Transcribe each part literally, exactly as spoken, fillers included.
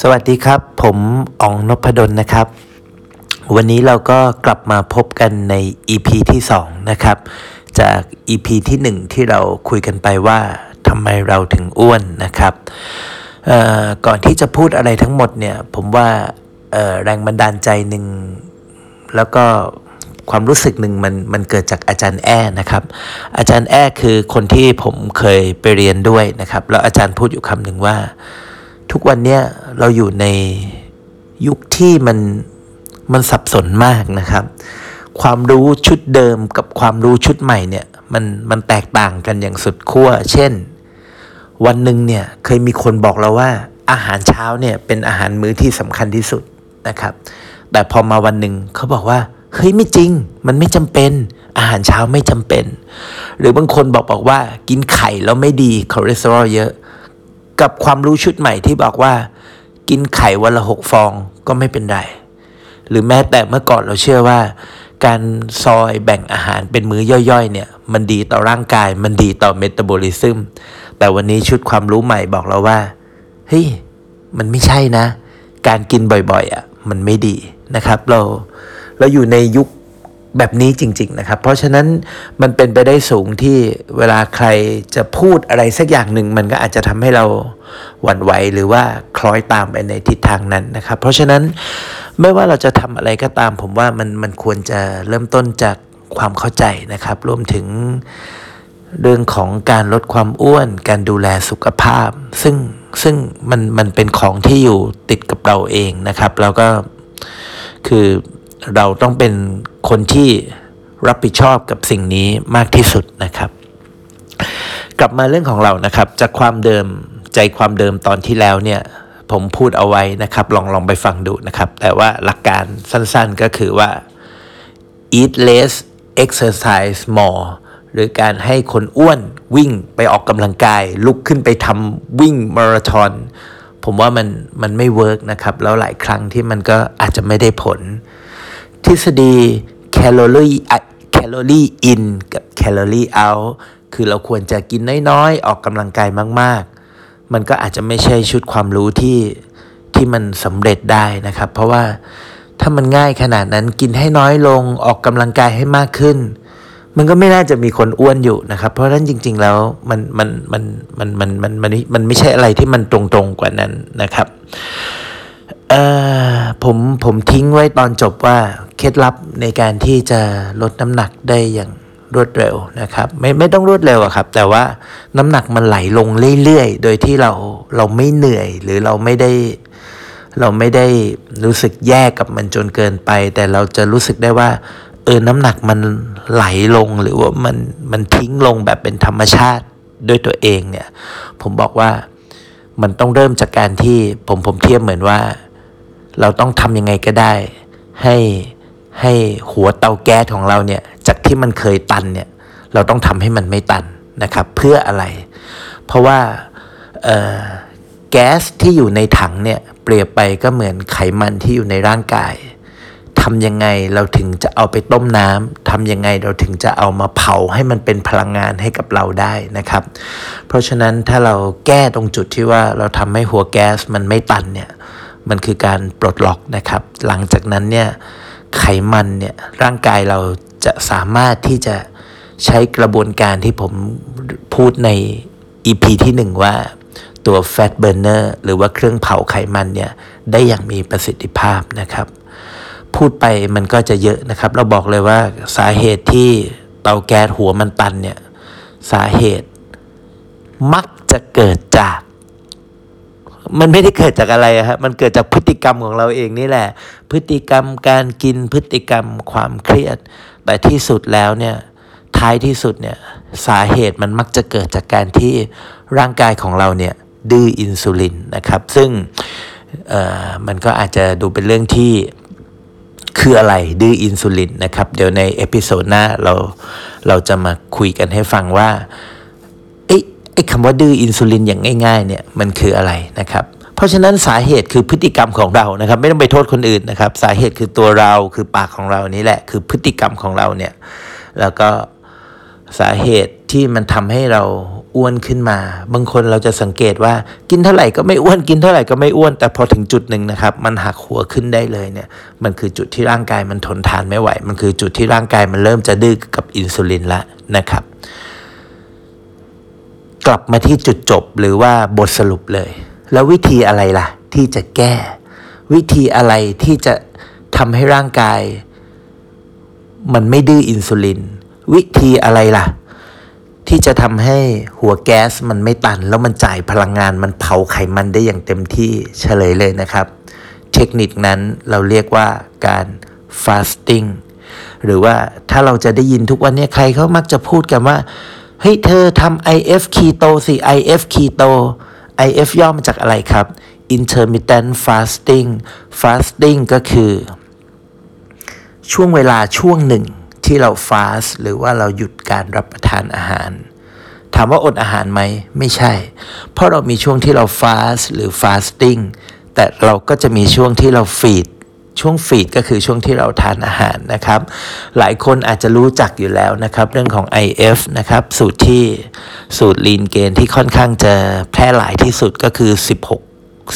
สวัสดีครับผมอ๋องนพดลนะครับวันนี้เราก็กลับมาพบกันใน อี พี ที่สองนะครับจาก อี พี ที่หนึ่งที่เราคุยกันไปว่าทำไมเราถึงอ้วนนะครับเอ่อก่อนที่จะพูดอะไรทั้งหมดเนี่ยผมว่าเอ่อแรงบันดาลใจหนึ่งแล้วก็ความรู้สึกหนึ่งมันมันเกิดจากอาจารย์แอ้นะครับอาจารย์แอ้คือคนที่ผมเคยไปเรียนด้วยนะครับแล้วอาจารย์พูดอยู่คำหนึ่งว่าทุกวันเนี้ยเราอยู่ในยุคที่มันมันสับสนมากนะครับความรู้ชุดเดิมกับความรู้ชุดใหม่เนี่ยมันมันแตกต่างกันอย่างสุดขั้วเช่นวันหนึ่งเนี่ยเคยมีคนบอกเราว่าอาหารเช้าเนี่ยเป็นอาหารมื้อที่สำคัญที่สุดนะครับแต่พอมาวันหนึ่งเขาบอกว่าเฮ้ยไม่จริงมันไม่จำเป็นอาหารเช้าไม่จำเป็นหรือบางคนบอกบอกว่ากินไข่แล้วไม่ดีคอเลสเตอรอลเยอะกับความรู้ชุดใหม่ที่บอกว่ากินไข่วันละหกฟองก็ไม่เป็นไรหรือแม้แต่เมื่อก่อนเราเชื่อว่าการซอยแบ่งอาหารเป็นมื้อย่อยๆเนี่ยมันดีต่อร่างกายมันดีต่อเมตาบอลิซึมแต่วันนี้ชุดความรู้ใหม่บอกเราว่าเฮ้ยมันไม่ใช่นะการกินบ่อยๆอ่ะมันไม่ดีนะครับเราเราอยู่ในยุคแบบนี้จริงๆนะครับเพราะฉะนั้นมันเป็นไปได้สูงที่เวลาใครจะพูดอะไรสักอย่างหนึ่งมันก็อาจจะทำให้เราหวั่นไหวหรือว่าคล้อยตามไปในทิศทางนั้นนะครับเพราะฉะนั้นไม่ว่าเราจะทำอะไรก็ตามผมว่ามันมันควรจะเริ่มต้นจากความเข้าใจนะครับรวมถึงเรื่องของการลดความอ้วนการดูแลสุขภาพซึ่งซึ่งมันมันเป็นของที่อยู่ติดกับเราเองนะครับแล้วก็คือเราต้องเป็นคนที่รับผิดชอบกับสิ่งนี้มากที่สุดนะครับกลับมาเรื่องของเรานะครับจากความเดิมใจความเดิมตอนที่แล้วเนี่ยผมพูดเอาไว้นะครับลองลองไปฟังดูนะครับแต่ว่าหลักการสั้นๆก็คือว่า eat less exercise more หรือการให้คนอ้วนวิ่งไปออกกำลังกายลุกขึ้นไปทำวิ่งมาราธอนผมว่ามันมันไม่เวิร์กนะครับแล้วหลายครั้งที่มันก็อาจจะไม่ได้ผลทฤษฎีแคลอรี่แคลอรี่อินกับแคลอรี่เอาท์คือเราควรจะกินน้อยๆออกกำลังกายมากๆมันก็อาจจะไม่ใช่ชุดความรู้ที่ที่มันสำเร็จได้นะครับเพราะว่าถ้ามันง่ายขนาดนั้นกินให้น้อยลงออกกำลังกายให้มากขึ้นมันก็ไม่น่าจะมีคนอ้วนอยู่นะครับเพราะฉะนั้นจริงๆแล้วมันมันมันมันมันมันมันมันไม่ใช่อะไรที่มันตรงๆกว่านั้นนะครับเอ่อผมผมทิ้งไว้ตอนจบว่าเคล็ดลับในการที่จะลดน้ำหนักได้อย่างรวดเร็วนะครับไม่ไม่ต้องรวดเร็วอะครับแต่ว่าน้ำหนักมันไหลลงเรื่อยๆโดยที่เราเราไม่เหนื่อยหรือเราไม่ได้เราไม่ได้รู้สึกแย่กับมันจนเกินไปแต่เราจะรู้สึกได้ว่าเออน้ำหนักมันไหลลงหรือว่ามันมันทิ้งลงแบบเป็นธรรมชาติด้วยตัวเองเนี่ยผมบอกว่ามันต้องเริ่มจากการที่ผมผมเทียบเหมือนว่าเราต้องทำยังไงก็ได้ให้ให้หัวเตาแก๊สของเราเนี่ยจากที่มันเคยตันเนี่ยเราต้องทำให้มันไม่ตันนะครับเพื่ออะไรเพราะว่าเอ่อแก๊สที่อยู่ในถังเนี่ยเปรียบไปก็เหมือนไขมันที่อยู่ในร่างกายทำยังไงเราถึงจะเอาไปต้มน้ำทำยังไงเราถึงจะเอามาเผาให้มันเป็นพลังงานให้กับเราได้นะครับเพราะฉะนั้นถ้าเราแก้ตรงจุดที่ว่าเราทำให้หัวแก๊สมันไม่ตันเนี่ยมันคือการปลดล็อกนะครับหลังจากนั้นเนี่ยไขมันเนี่ยร่างกายเราจะสามารถที่จะใช้กระบวนการที่ผมพูดใน อี พี ที่หนึ่งว่าตัว Fat Burner หรือว่าเครื่องเผาไขมันเนี่ยได้อย่างมีประสิทธิภาพนะครับพูดไปมันก็จะเยอะนะครับเราบอกเลยว่าสาเหตุที่เตาแก๊สหัวมันตันเนี่ยสาเหตุมักจะเกิดจากมันไม่ได้เกิดจากอะไรครับมันเกิดจากพฤติกรรมของเราเองนี่แหละพฤติกรรมการกินพฤติกรรมความเครียดแต่ที่สุดแล้วเนี่ยท้ายที่สุดเนี่ยสาเหตุมันมักจะเกิดจากการที่ร่างกายของเราเนี่ยดื้ออินซูลินนะครับซึ่งเอ่อมันก็อาจจะดูเป็นเรื่องที่คืออะไรดื้ออินซูลินนะครับเดี๋ยวในเอพิโซดหน้าเราเราจะมาคุยกันให้ฟังว่าไอ้คำว่าดื้ออินซูลินอย่างง่ายๆเนี่ยมันคืออะไรนะครับเพราะฉะนั้นสาเหตุคือพฤติกรรมของเรานะครับไม่ต้องไปโทษคนอื่นนะครับสาเหตุคือตัวเราคือปากของเรานี่แหละคือพฤติกรรมของเราเนี่ยแล้วก็สาเหตุที่มันทำให้เรา อ้วนขึ้นมาบางคนเราจะสังเกตว่ากินเท่าไหร่ก็ไม่อ้วนกินเท่าไหร่ก็ไม่อ้วนแต่พอถึงจุดหนึ่งนะครับมันหักหัวขึ้นได้เลยเนี่ยมันคือจุดที่ร่างกายมันทนทานไม่ไหวมันคือจุดที่ร่างกายมันเริ่มจะดื้อกับอินซูลินละนะครับกลับมาที่จุดจบหรือว่าบทสรุปเลยแล้ววิธีอะไรล่ะที่จะแก้วิธีอะไรที่จะทำให้ร่างกายมันไม่ดื้ออินซูลินวิธีอะไรล่ะที่จะทำให้หัวแก๊สมันไม่ตันแล้วมันจ่ายพลังงานมันเผาไขมันได้อย่างเต็มที่เฉลยเลยนะครับเทคนิคนั้นเราเรียกว่าการ fasting หรือว่าถ้าเราจะได้ยินทุกวันนี้ใครเขามักจะพูดกันว่าเฮ้ยเธอทำ ไอ เอฟ Keto สิ ไอ เอฟ Keto ไอ เอฟ ย่อมาจากอะไรครับ Intermittent Fasting Fasting ก็คือช่วงเวลาช่วงหนึ่งที่เรา fast หรือว่าเราหยุดการรับประทานอาหารถามว่าอดอาหารไหมไม่ใช่เพราะเรามีช่วงที่เรา fast หรือ fasting แต่เราก็จะมีช่วงที่เรา feedช่วงฟีดก็คือช่วงที่เราทานอาหารนะครับหลายคนอาจจะรู้จักอยู่แล้วนะครับเรื่องของ ไอ เอฟ นะครับสูตรที่สูตรลีนเกนที่ค่อนข้างจะแพร่หลายที่สุดก็คือสิบหก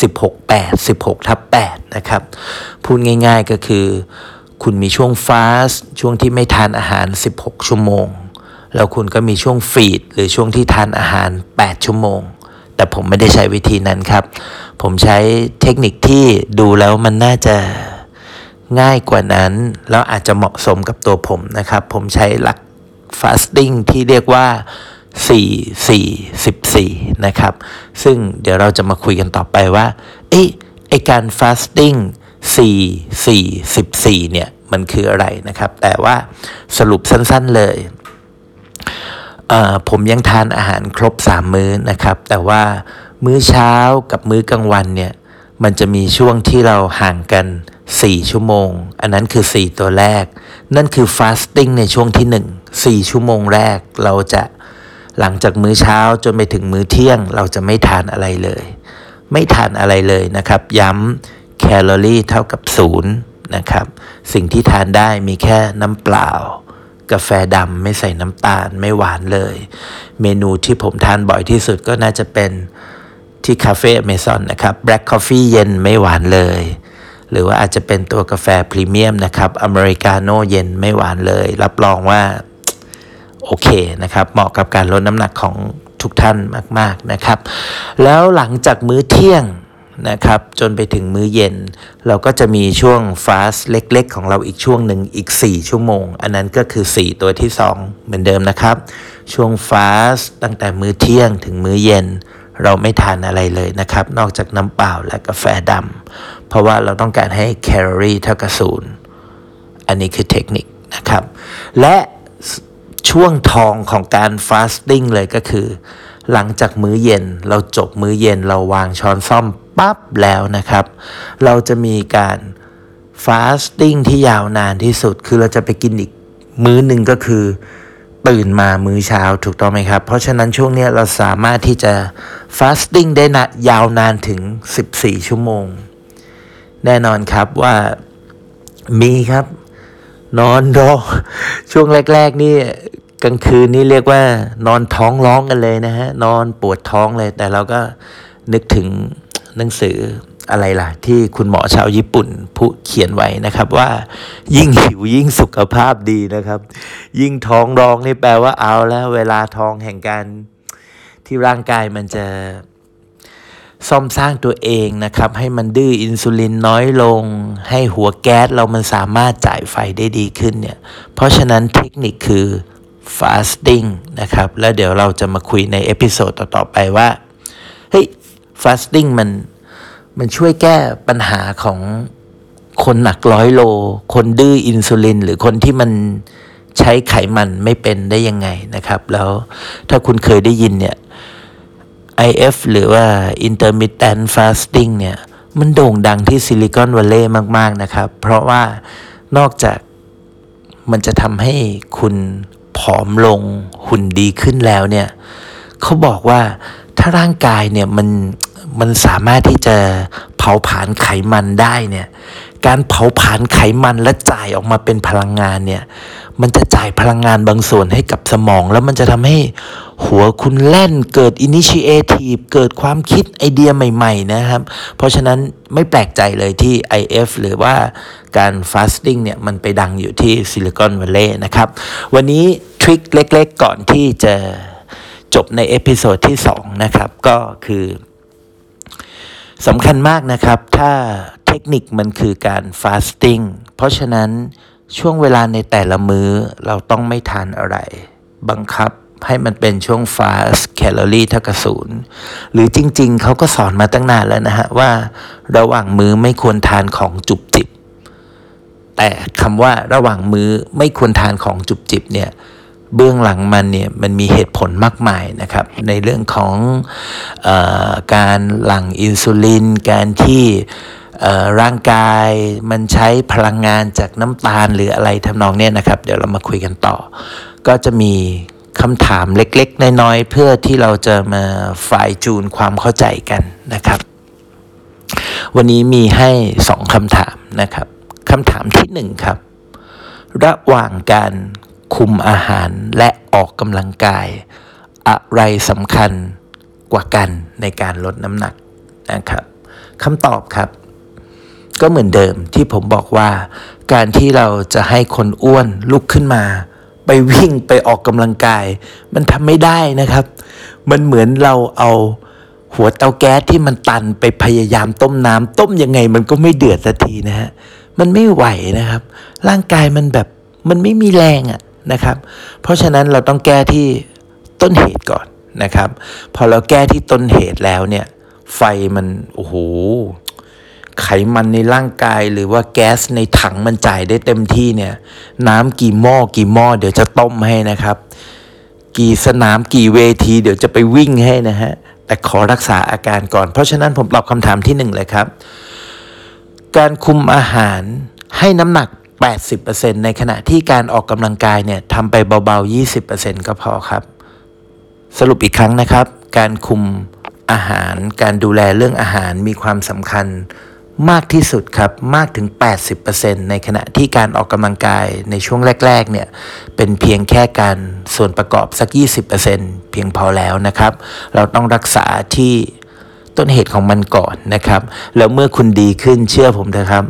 สิบหก แปด สิบหกทับแปดนะครับพูดง่ายๆก็คือคุณมีช่วงฟาสต์ช่วงที่ไม่ทานอาหารสิบหกชั่วโมงแล้วคุณก็มีช่วงฟีดหรือช่วงที่ทานอาหารแปดชั่วโมงแต่ผมไม่ได้ใช้วิธีนั้นครับผมใช้เทคนิคที่ดูแล้วมันน่าจะง่ายกว่านั้นแล้วอาจจะเหมาะสมกับตัวผมนะครับผมใช้หลัก fasting ที่เรียกว่าสี่ สี่ สิบสี่นะครับซึ่งเดี๋ยวเราจะมาคุยกันต่อไปว่าเอ๊ะไอ้การ fasting สี่ สี่ สิบสี่เนี่ยมันคืออะไรนะครับแต่ว่าสรุปสั้นๆเลยเอ่อผมยังทานอาหารครบสามมื้อนะครับแต่ว่ามื้อเช้ากับมื้อกลางวันเนี่ยมันจะมีช่วงที่เราห่างกันสี่ชั่วโมงอันนั้นคือสี่ตัวแรกนั่นคือ fasting ในช่วงที่หนึ่ง สี่ชั่วโมงแรกเราจะหลังจากมื้อเช้าจนไปถึงมื้อเที่ยงเราจะไม่ทานอะไรเลยไม่ทานอะไรเลยนะครับย้ำแคลอรี่เท่ากับศูนย์นะครับสิ่งที่ทานได้มีแค่น้ำเปล่ากาแฟดำไม่ใส่น้ำตาลไม่หวานเลยเมนูที่ผมทานบ่อยที่สุดก็น่าจะเป็นที่คาเฟ่อเมซอนนะครับแบล็คคอฟฟี่เย็นไม่หวานเลยหรือว่าอาจจะเป็นตัวกาแฟพรีเมียมนะครับอเมริกาโน่เย็นไม่หวานเลยรับรองว่าโอเคนะครับเหมาะกับการลดน้ำหนักของทุกท่านมากๆนะครับแล้วหลังจากมื้อเที่ยงนะครับจนไปถึงมื้อเย็นเราก็จะมีช่วงฟาสต์เล็กๆของเราอีกช่วงหนึ่งอีกสี่ชั่วโมงอันนั้นก็คือสี่ตัวที่สองเหมือนเดิมนะครับช่วงฟาสต์ตั้งแต่มื้อเที่ยงถึงมื้อเย็นเราไม่ทานอะไรเลยนะครับนอกจากน้ำเปล่าและกาแฟดำเพราะว่าเราต้องการให้แคลอรี่เท่ากับศูนย์อันนี้คือเทคนิคนะครับและช่วงทองของการฟาสติ้งเลยก็คือหลังจากมื้อเย็นเราจบมื้อเย็นเราวางช้อนซ่อมปั๊บแล้วนะครับเราจะมีการฟาสติ้งที่ยาวนานที่สุดคือเราจะไปกินอีกมื้อนึงก็คือตื่นมามื้อเช้าถูกต้องไหมครับเพราะฉะนั้นช่วงนี้เราสามารถที่จะฟาสติ้งได้นะยาวนานถึงสิบสี่ชั่วโมงแน่นอนครับว่ามีครับนอนรอช่วงแรกๆนี่กลางคืนนี่เรียกว่านอนท้องร้องกันเลยนะฮะนอนปวดท้องเลยแต่เราก็นึกถึงหนังสืออะไรล่ะที่คุณหมอชาวญี่ปุ่นผู้เขียนไว้นะครับว่ายิ่งหิวยิ่งสุขภาพดีนะครับยิ่งท้องร้องนี่แปลว่าเอาแล้วเวลาท้องแห่งการที่ร่างกายมันจะซ่อมสร้างตัวเองนะครับให้มันดื้ออินซูลินน้อยลงให้หัวแก๊สเรามันสามารถจ่ายไฟได้ดีขึ้นเนี่ยเพราะฉะนั้นเทคนิคคือ fasting นะครับแล้วเดี๋ยวเราจะมาคุยในเอพิโซดต่อๆไปว่าเฮ้ย fasting มันมันช่วยแก้ปัญหาของคนหนักร้อยโลคนดื้ออินซูลินหรือคนที่มันใช้ไขมันไม่เป็นได้ยังไงนะครับแล้วถ้าคุณเคยได้ยินเนี่ย ไอ เอฟ หรือว่า Intermittent Fasting เนี่ยมันโด่งดังที่ซิลิคอนวัลเลย์มากๆนะครับเพราะว่านอกจากมันจะทำให้คุณผอมลงหุ่นดีขึ้นแล้วเนี่ยเขาบอกว่าถ้าร่างกายเนี่ยมันมันสามารถที่จะ เผาผลาญไขมันได้เนี่ยการเผาผลาญไขมันและจ่ายออกมาเป็นพลังงานเนี่ยมันจะจ่ายพลังงานบางส่วนให้กับสมองแล้วมันจะทำให้หัวคุณแล่นเกิดอินิชิเอทีฟเกิดความคิดไอเดียใหม่ๆนะครับเพราะฉะนั้นไม่แปลกใจเลยที่ ไอ เอฟ หรือว่าการฟาสติ้งเนี่ยมันไปดังอยู่ที่ซิลิคอนวัลเลย์นะครับวันนี้ทริคเล็กๆก่อนที่จะจบในเอพิโซดที่สองนะครับก็คือสำคัญมากนะครับถ้าเทคนิคมันคือการฟาสติ้งเพราะฉะนั้นช่วงเวลาในแต่ละมื้อเราต้องไม่ทานอะไรบังคับให้มันเป็นช่วงฟาสแคลอรี่เท่ากับศูนย์หรือจริงๆเขาก็สอนมาตั้งนานแล้วนะฮะว่าระหว่างมื้อไม่ควรทานของจุบจิบแต่คำว่าระหว่างมื้อไม่ควรทานของจุบจิบเนี่ยเบื้องหลังมันเนี่ยมันมีเหตุผลมากมายนะครับในเรื่องของเอ่อการหลั่งอินซูลินการที่ร่างกายมันใช้พลังงานจากน้ำตาลหรืออะไรทำนองนี้นะครับเดี๋ยวเรามาคุยกันต่อก็จะมีคำถามเล็กๆน้อยๆเพื่อที่เราจะมาฝ่ายจูนความเข้าใจกันนะครับวันนี้มีให้สองคำถามนะครับคำถามที่หนึ่งครับระหว่างการคุมอาหารและออกกำลังกายอะไรสำคัญกว่ากันในการลดน้ำหนักนะครับคำตอบครับก็เหมือนเดิมที่ผมบอกว่าการที่เราจะให้คนอ้วนลุกขึ้นมาไปวิ่งไปออกกำลังกายมันทำไม่ได้นะครับมันเหมือนเราเอาหัวเตาแก๊สที่มันตันไปพยายามต้มน้ำต้มยังไงมันก็ไม่เดือดสักทีนะฮะมันไม่ไหวนะครับร่างกายมันแบบมันไม่มีแรงอะนะครับเพราะฉะนั้นเราต้องแก้ที่ต้นเหตุก่อนนะครับพอเราแก้ที่ต้นเหตุแล้วเนี่ยไฟมันโอ้โหไขมันในร่างกายหรือว่าแก๊สในถังมันจ่ายได้เต็มที่เนี่ยน้ำกี่หม้อกี่หม้อเดี๋ยวจะต้มให้นะครับกี่สนามกี่เวทีเดี๋ยวจะไปวิ่งให้นะฮะแต่ขอรักษาอาการก่อนเพราะฉะนั้นผมตอบคำถามที่หนึ่งเลยครับการคุมอาหารให้น้ำหนัก แปดสิบเปอร์เซ็นต์ ในขณะที่การออกกำลังกายเนี่ยทำไปเบาๆ ยี่สิบเปอร์เซ็นต์ ก็พอครับสรุปอีกครั้งนะครับการคุมอาหารการดูแลเรื่องอาหารมีความสำคัญมากที่สุดครับมากถึง แปดสิบเปอร์เซ็นต์ ในขณะที่การออกกำลังกายในช่วงแรกๆเนี่ยเป็นเพียงแค่การส่วนประกอบสัก ยี่สิบเปอร์เซ็นต์ เพียงพอแล้วนะครับเราต้องรักษาที่ต้นเหตุของมันก่อนนะครับแล้วเมื่อคุณดีขึ้นเชื่อผมเถอะครับ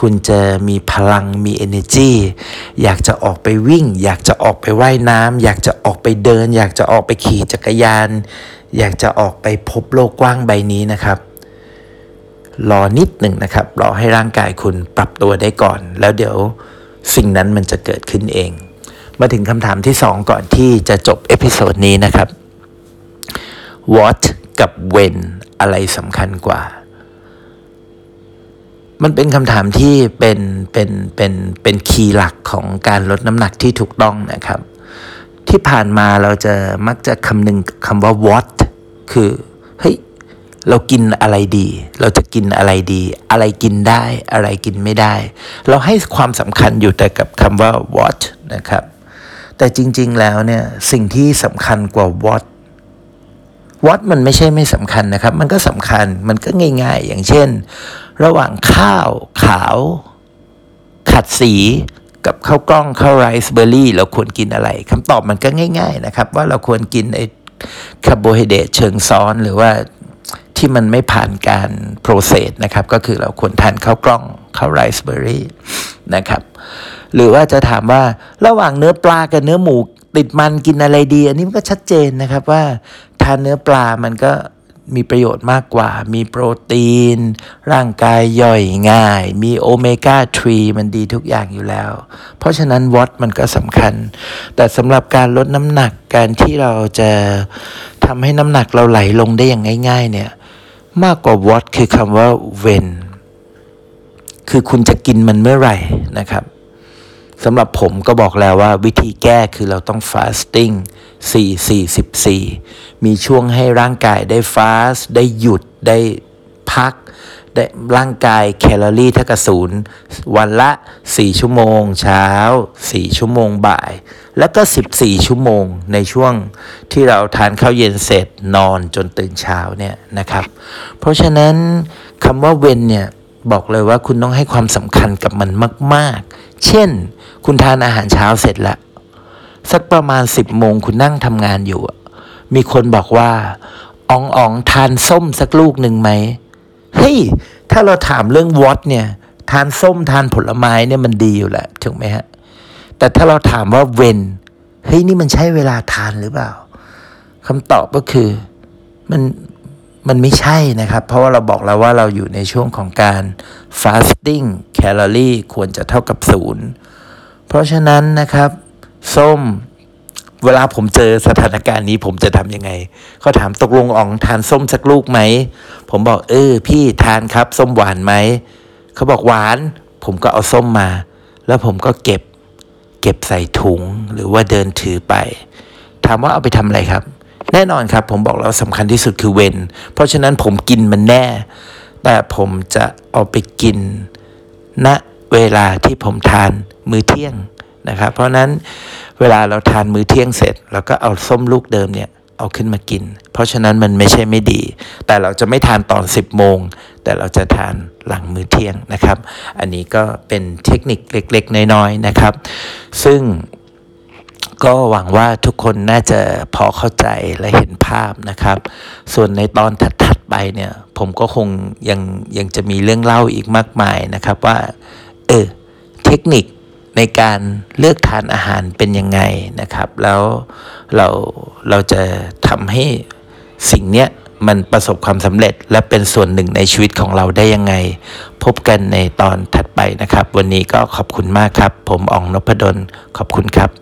คุณจะมีพลังมี energy อยากจะออกไปวิ่งอยากจะออกไปว่ายน้ำอยากจะออกไปเดินอยากจะออกไปขี่จักรยานอยากจะออกไปพบโลกกว้างใบนี้นะครับรอนิดหนึ่งนะครับรอให้ร่างกายคุณปรับตัวได้ก่อนแล้วเดี๋ยวสิ่งนั้นมันจะเกิดขึ้นเองมาถึงคำถามที่สองก่อนที่จะจบเอพิโซดนี้นะครับ what กับ when อะไรสำคัญกว่ามันเป็นคำถามที่เป็นเป็นเป็นเป็นคีย์หลักของการลดน้ำหนักที่ถูกต้องนะครับที่ผ่านมาเราจะมักจะคำนึงคำว่า what คือเฮ้ยเรากินอะไรดีเราจะกินอะไรดีอะไรกินได้อะไรกินไม่ได้เราให้ความสำคัญอยู่แต่กับคำว่า what นะครับแต่จริงๆแล้วเนี่ยสิ่งที่สำคัญกว่า what what มันไม่ใช่ไม่สำคัญนะครับมันก็สำคัญมันก็ง่ายๆอย่างเช่นระหว่างข้าวขาวขัดสีกับข้าวกล้องข้าวไรซ์เบอร์รี่เราควรกินอะไรคำตอบมันก็ง่ายๆนะครับว่าเราควรกินไอ้คาร์โบไฮเดรตเชิงซ้อนหรือว่าที่มันไม่ผ่านการโปรเซสนะครับก็คือเราควรทานข้าวกล้องข้าวไรซ์เบอร์รี่นะครับหรือว่าจะถามว่าระหว่างเนื้อปลากับเนื้อหมูติดมันกินอะไรดีอันนี้มันก็ชัดเจนนะครับว่าทานเนื้อปลามันก็มีประโยชน์มากกว่ามีโปรตีนร่างกายย่อยง่ายมีโอเมก้าสามมันดีทุกอย่างอยู่แล้วเพราะฉะนั้นวอตมันก็สำคัญแต่สำหรับการลดน้ำหนักการที่เราจะทำให้น้ำหนักเราไหลลงได้อย่างง่ายๆเนี่ยมากกว่าวอตคือคำว่าเวนคือคุณจะกินมันเมื่อไหร่นะครับสำหรับผมก็บอกแล้วว่าวิธีแก้คือเราต้องฟาสติ้งสี่ สี่ สิบสี่มีช่วงให้ร่างกายได้ฟาสได้หยุดได้พักได้ร่างกายแคลอรี่เท่ากับศูนย์วันละสี่ชั่วโมงเช้าสี่ชั่วโมงบ่ายแล้วก็สิบสี่ชั่วโมงในช่วงที่เราทานข้าวเย็นเสร็จนอนจนตื่นเช้าเนี่ยนะครับเพราะฉะนั้น คำว่าเวนเนี่ยบอกเลยว่าคุณต้องให้ความสำคัญกับมันมากๆเช่นคุณทานอาหารเช้าเสร็จละสักประมาณสิบโมงคุณนั่งทำงานอยู่มีคนบอกว่าอ๋องอ๋องทานส้มสักลูกหนึ่งไหมเฮ้ยถ้าเราถามเรื่องวอตเนี่ยทานส้มทานผลไม้เนี่ยมันดีอยู่แหละถูกไหมฮะแต่ถ้าเราถามว่าเวนเฮ้ยนี่มันใช่เวลาทานหรือเปล่าคำตอบก็คือมันมันไม่ใช่นะครับเพราะว่าเราบอกแล้วว่าเราอยู่ในช่วงของการ fasting แคลอรี่ควรจะเท่ากับศูนย์เพราะฉะนั้นนะครับส้มเวลาผมเจอสถานการณ์นี้ผมจะทำยังไงเขาถามตกลงอ๋องทานส้มสักลูกไหมผมบอกเออพี่ทานครับส้มหวานไหมเขาบอกหวานผมก็เอาส้มมาแล้วผมก็เก็บเก็บใส่ถุงหรือว่าเดินถือไปถามว่าเอาไปทำอะไรครับแน่นอนครับผมบอกแล้วสำคัญที่สุดคือเวนเพราะฉะนั้นผมกินมันแน่แต่ผมจะเอาไปกินณเวลาที่ผมทานมื้อเที่ยงนะครับเพราะนั้นเวลาเราทานมื้อเที่ยงเสร็จเราก็เอาส้มลูกเดิมเนี่ยเอาขึ้นมากินเพราะฉะนั้นมันไม่ใช่ไม่ดีแต่เราจะไม่ทานตอนสิบโมงแต่เราจะทานหลังมื้อเที่ยงนะครับอันนี้ก็เป็นเทคนิคเล็กๆน้อยๆนะครับซึ่งก็หวังว่าทุกคนน่าจะพอเข้าใจและเห็นภาพนะครับส่วนในตอนถัดๆไปเนี่ยผมก็คงยังยังจะมีเรื่องเล่าอีกมากมายนะครับว่าเออเทคนิคในการเลือกทานอาหารเป็นยังไงนะครับแล้วเราเราจะทำให้สิ่งเนี้ยมันประสบความสำเร็จและเป็นส่วนหนึ่งในชีวิตของเราได้ยังไงพบกันในตอนถัดไปนะครับวันนี้ก็ขอบคุณมากครับผมอ๋องนพดลขอบคุณครับ